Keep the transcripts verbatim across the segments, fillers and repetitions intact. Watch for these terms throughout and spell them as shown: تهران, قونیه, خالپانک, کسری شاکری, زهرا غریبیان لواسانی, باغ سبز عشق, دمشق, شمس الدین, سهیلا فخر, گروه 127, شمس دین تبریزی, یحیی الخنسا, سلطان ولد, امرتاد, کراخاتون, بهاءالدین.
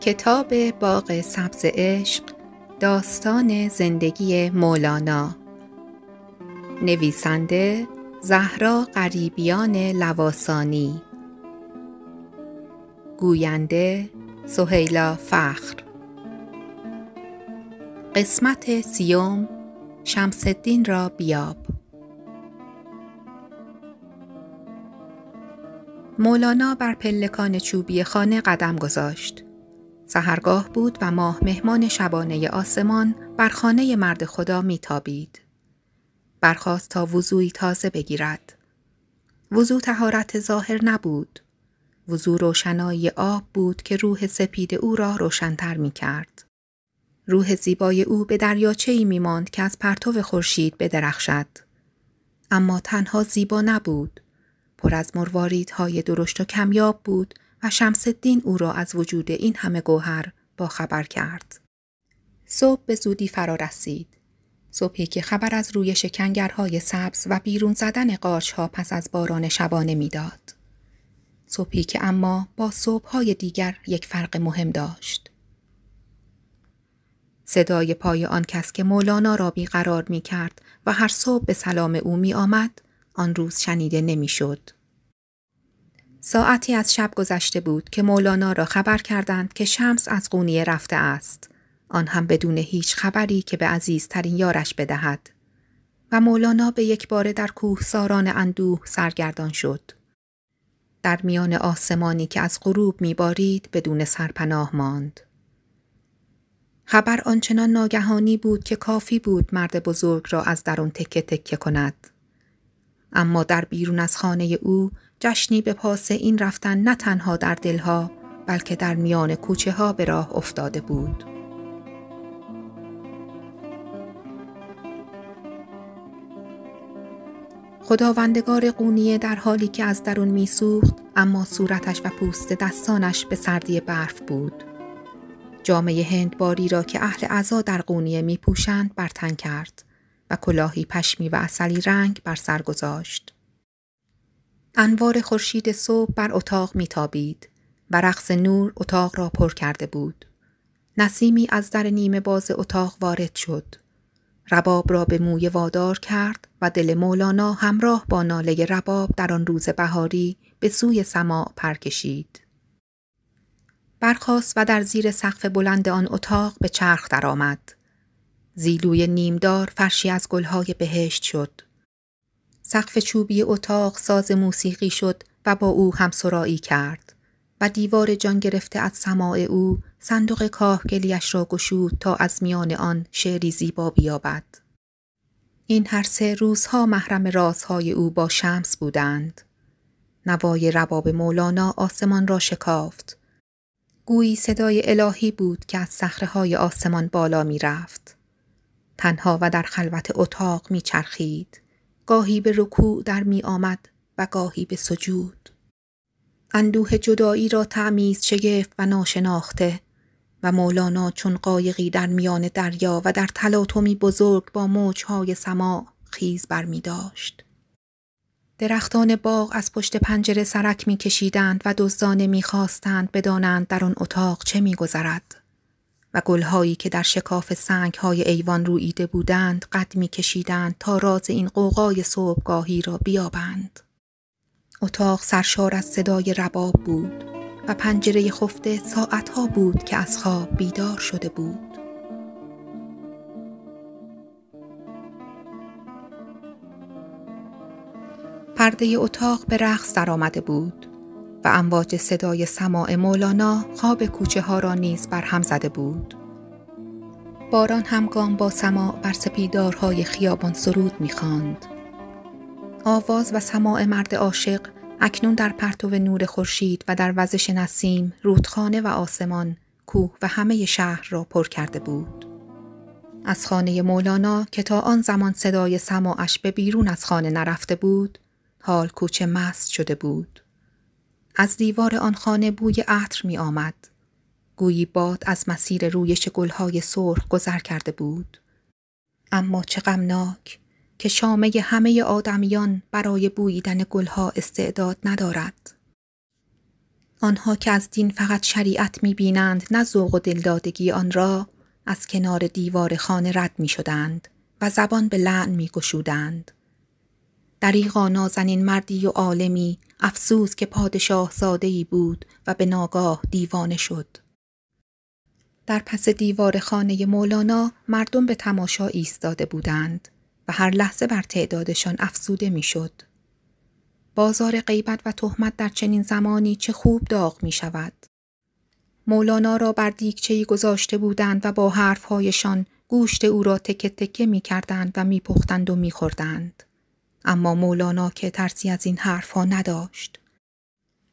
کتاب باغ سبز عشق، داستان زندگی مولانا. نویسنده زهرا غریبیان لواسانی، گوینده سهیلا فخر. قسمت سیوم، شمس دین را بیاب. مولانا بر پلکان چوبی خانه قدم گذاشت. سحرگاه بود و ماه مهمان شبانه آسمان بر خانه مرد خدا میتابید. برخاست تا وضوعی تازه بگیرد. وضوع طهارت ظاهر نبود. وضوع روشنایی آب بود که روح سپید او را روشن‌تر می‌کرد. روح زیبای او به دریاچه‌ای می‌ماند که از پرتو خورشید بدرخشد. اما تنها زیبا نبود. پر از مرواریدهای درشت و کمیاب بود و شمس الدین او را از وجود این همه گوهر باخبر کرد. صبح به زودی فرا رسید. صبحی که خبر از رویش کنگرهای سبز و بیرون زدن قارچ‌ها پس از باران شبانه می‌داد. صبحی که اما با صبح‌های دیگر یک فرق مهم داشت. صدای پای آن کس که مولانا را بیقرار می‌کرد و هر صبح به سلام او می‌آمد، آن روز شنیده نمی‌شد. ساعتی از شب گذشته بود که مولانا را خبر کردند که شمس از قونیه رفته است، آن هم بدون هیچ خبری که به عزیزترین یارش بدهد. و مولانا به یک باره در کوهساران اندوه سرگردان شد. در میان آسمانی که از غروب میبارید بدون سرپناه ماند. خبر آنچنان ناگهانی بود که کافی بود مرد بزرگ را از درون تکه تکه کند. اما در بیرون از خانه او جشنی به پاس این رفتن نه تنها در دلها بلکه در میان کوچه ها به راه افتاده بود. خداوندگار قونیه در حالی که از درون میسوخت، اما صورتش و پوست دستانش به سردی برف بود. جامه هندباری را که اهل عزا در قونیه می پوشند بر تن کرد و کلاهی پشمی و عسلی رنگ بر سر گذاشت. انوار خورشید صبح بر اتاق میتابید و رقص نور اتاق را پر کرده بود. نسیمی از در نیمه باز اتاق وارد شد. رباب را به موی وادار کرد و دل مولانا همراه با ناله رباب در آن روز بهاری به سوی سما پرکشید. برخاست و در زیر سقف بلند آن اتاق به چرخ درآمد. زیلوی نیمدار فرشی از گلهای بهشت شد. سقف چوبی اتاق ساز موسیقی شد و با او همسرایی کرد و دیوار جان گرفته از سماع او صندوق کاهگلیش را گشود تا از میان آن شعری زیبا بیابد. این هر سه روزها محرم رازهای او با شمس بودند. نوای رباب مولانا آسمان را شکافت. گویی صدای الهی بود که از صخره‌های آسمان بالا می رفت. تنها و در خلوت اتاق می چرخید. گاهی به رکوع در می آمد و گاهی به سجود. اندوه جدایی را تعمیز شگفت و ناشناخته و مولانا چون قایقی در میان دریا و در تلاطمی بزرگ با موجهای سما خیز بر می داشت. درختان باغ از پشت پنجره سرک می کشیدند و دزدانه می خواستند بدانند در آن اتاق چه می گذرد. و گلهایی که در شکاف سنگهای ایوان روییده بودند قد می کشیدند تا راز این قوقای صبحگاهی را بیابند. اتاق سرشار از صدای رباب بود و پنجره خفته ساعتها بود که از خواب بیدار شده بود. پرده اتاق به رقص در آمده بود و امواج صدای سماع مولانا خواب کوچه ها را نیز برهم زده بود. باران همگام با سماع بر سپیدارهای خیابان سرود می‌خواند. آواز و سماع مرد عاشق اکنون در پرتو نور خورشید و در وزش نسیم رودخانه و آسمان، کوه و همه شهر را پر کرده بود. از خانه مولانا که تا آن زمان صدای سماعش به بیرون از خانه نرفته بود، حال کوچه مست شده بود. از دیوار آن خانه بوی عطر می آمد. گویی باد از مسیر رویش گلهای سرخ گذر کرده بود. اما چه غمناک که شامه همه آدمیان برای بوییدن گلها استعداد ندارد. آنها که از دین فقط شریعت می‌بینند نه ذوق و دلدادگی آن را، از کنار دیوار خانه رد می‌شدند و زبان به لعن می‌گشودند. دریغا نازنین مردی و عالمی، افسوس که پادشاه زاده‌ای بود و به ناگاه دیوانه شد. در پس دیوار خانه مولانا مردم به تماشا ایستاده بودند و هر لحظه بر تعدادشان افزوده می‌شد. بازار غیبت و تهمت در چنین زمانی چه خوب داغ می شود. مولانا را بر دیگچه‌ای گذاشته بودند و با حرفهایشان گوشت او را تکه تکه می کردند و می پختند و می خوردند. اما مولانا که ترسی از این حرفها نداشت.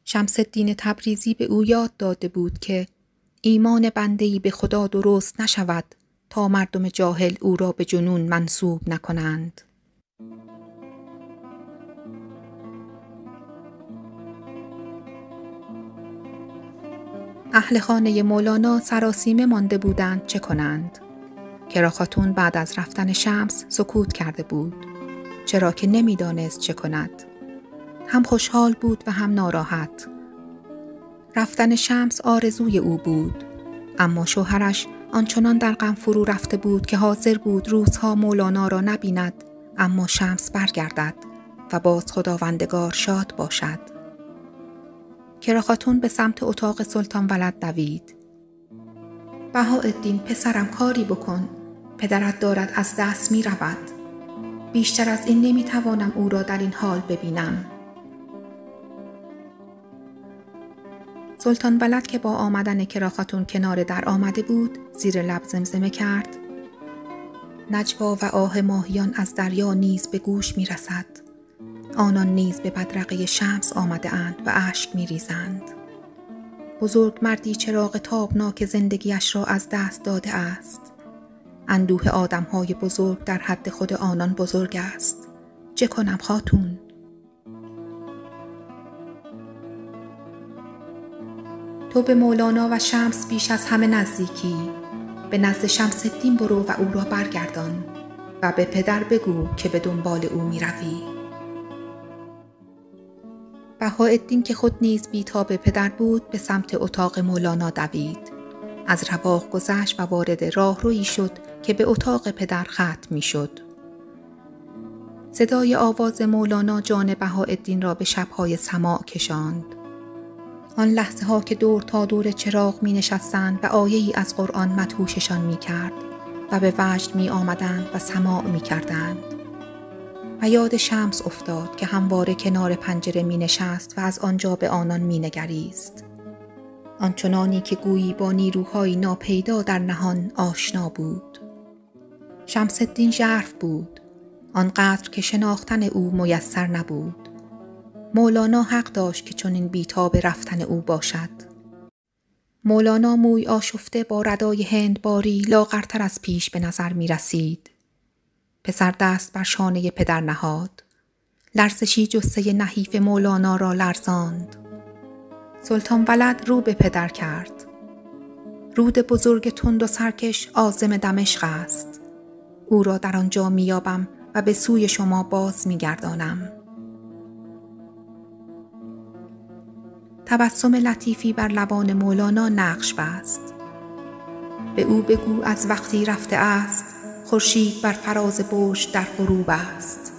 شمس دین تبریزی به او یاد داده بود که ایمان بنده‌ای به خدا درست نشود تا مردم جاهل او را به جنون منسوب نکنند. اهل خانه مولانا سراسیمه مانده بودند چه کنند. کراخاتون بعد از رفتن شمس سکوت کرده بود، چرا که نمیدانست چه کند. هم خوشحال بود و هم ناراحت. رفتن شمس آرزوی او بود، اما شوهرش آنچنان در غم فرو رفته بود که حاضر بود روزها مولانا را نبیند اما شمس برگردد و باز خداوندگار شاد باشد. کراخاتون به سمت اتاق سلطان ولد دوید. بهاءالدین پسرم کاری بکن، پدرت دارد از دست می رود. بیشتر از این نمی توانم او را در این حال ببینم. سلطان ولد که با آمدن کراخاتون کنار در آمده بود زیر لب زمزمه کرد: نجوا و آه ماهیان از دریا نیز به گوش می رسد. آنان نیز به بدرقه شمس آمده اند و اشک می ریزند. بزرگ مردی چراغ تابناک زندگیش را از دست داده است. اندوه آدمهای بزرگ در حد خود آنان بزرگ است. چه کنم خاتون؟ تو به مولانا و شمس بیش از همه نزدیکی. به نزد شمس الدین برو و او را برگردان و به پدر بگو که به دنبال او می روی. بهاءالدین که خود نیز بی‌تاب پدر بود به سمت اتاق مولانا دوید. از رواق گذشت و وارد راهرویی شد که به اتاق پدر ختم می‌شد. صدای آواز مولانا جان بهاءالدین را به شب‌های سماع کشاند. آن لحظه ها که دور تا دور چراغ می‌نشستند و آیه‌ای از قرآن مدهوششان می‌کرد و به وجد می‌آمدند و سماع می‌کردند. و یاد شمس افتاد که همواره کنار پنجره می نشست و از آنجا به آنان می نگریست. آنچنانی که گویی با نیروهای ناپیدا در نهان آشنا بود. شمس الدین ژرف بود، آنقدر که شناختن او میسر نبود. مولانا حق داشت که چنین بی‌تاب رفتن او باشد. مولانا موی آشفته با ردای هندباری لاغرتر از پیش به نظر می رسید. پسر دست بر شانه پدر نهاد. لرزشی جثه نحیف مولانا را لرزاند. سلطان ولد رو به پدر کرد: رود بزرگ تند و سرکش عازم دمشق است. او را در آنجا میابم و به سوی شما باز میگردانم. تبسم لطیفی بر لبان مولانا نقش بست. به او بگو از وقتی رفته است خورشید بر فراز برج در غروب است.